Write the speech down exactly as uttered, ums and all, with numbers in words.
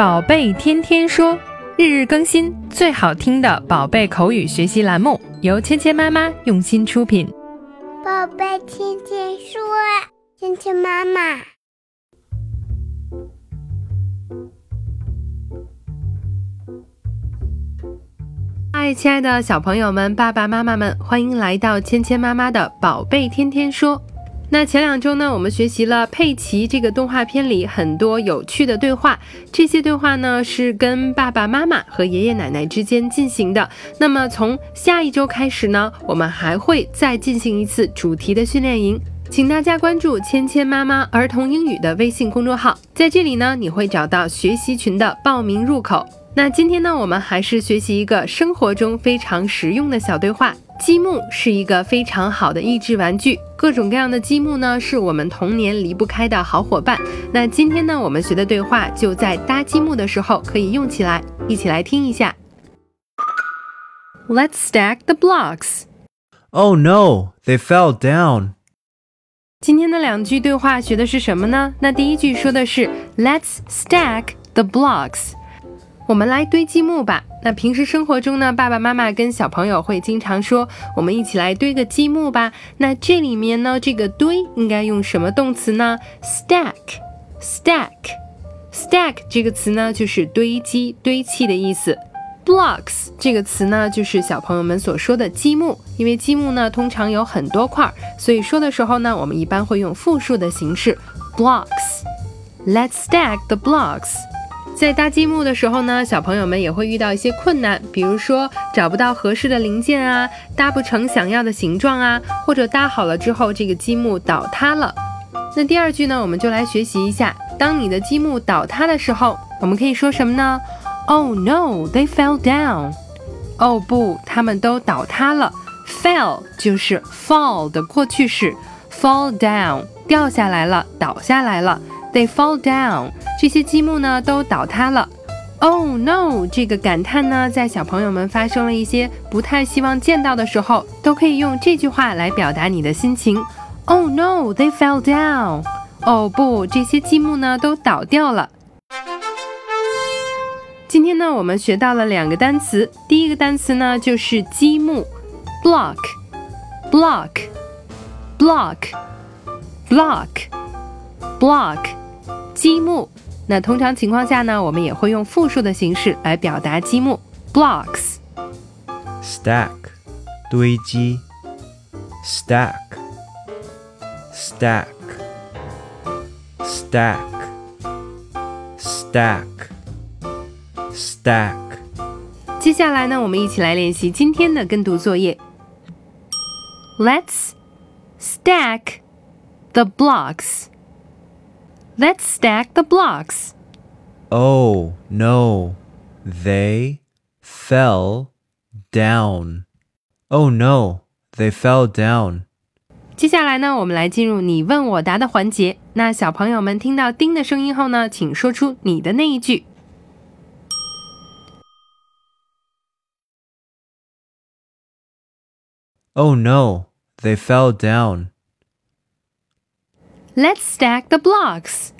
宝贝天天说，日日更新最好听的宝贝口语学习栏目，由芊芊妈妈用心出品。宝贝天天说，芊芊妈妈。嗨，亲爱的小朋友们，爸爸妈妈们，欢迎来到芊芊妈妈的宝贝天天说。那前两周呢，我们学习了佩奇这个动画片里很多有趣的对话，这些对话呢是跟爸爸妈妈和爷爷奶奶之间进行的。那么从下一周开始呢，我们还会再进行一次主题的训练营，请大家关注芊芊妈妈儿童英语的微信公众号，在这里呢你会找到学习群的报名入口。那今天呢，我们还是学习一个生活中非常实用的小对话。积木是一个非常好的益智玩具，各种各样的积木呢是我们童年离不开的好伙伴。那今天呢，我们学的对话就在搭积木的时候可以用起来，一起来听一下。 Let's stack the blocks. Oh no, they fell down. 今天的两句对话学的是什么呢？那第一句说的是 Let's stack the blocks.我们来堆积木吧。那平时生活中呢，爸爸妈妈跟小朋友会经常说，我们一起来堆个积木吧。那这里面呢，这个堆应该用什么动词呢？ stack stack stack 这个词呢就是堆积堆砌的意思。 blocks 这个词呢就是小朋友们所说的积木，因为积木呢通常有很多块，所以说的时候呢我们一般会用复数的形式 blocks. Let's stack the blocks.在搭积木的时候呢，小朋友们也会遇到一些困难，比如说找不到合适的零件啊，搭不成想要的形状啊，或者搭好了之后这个积木倒塌了。那第二句呢，我们就来学习一下，当你的积木倒塌的时候，我们可以说什么呢？ Oh no, they fell down. 哦不，他们都倒塌了。 Fell 就是 fall 的过去式， fall down 掉下来了，倒下来了。They fall down. 这些积木呢都倒塌了。 Oh no, 这个感叹呢在小朋友们发生了一些不太希望见到的时候，都可以用这句话来表达你的心情。 Oh no, they fell down. 哦不，这些积木呢都倒掉了。今天呢我们学到了两个单词，第一个单词呢就是积木 block block block block block积木。那通常情况下呢，我们也会用复数的形式来表达积木 blocks。 stack 堆积 stack stack stack stack stack。 接下来呢，我们一起来练习今天的跟读作业。 Let's stack the blocks.Let's stack the blocks. Oh no, they fell down. Oh no, they fell down. 接下来呢，我们来进入你问我答的环节。那小朋友们听到叮的声音后呢，请说出你的那一句。Oh no, they fell down.Let's stack the blocks.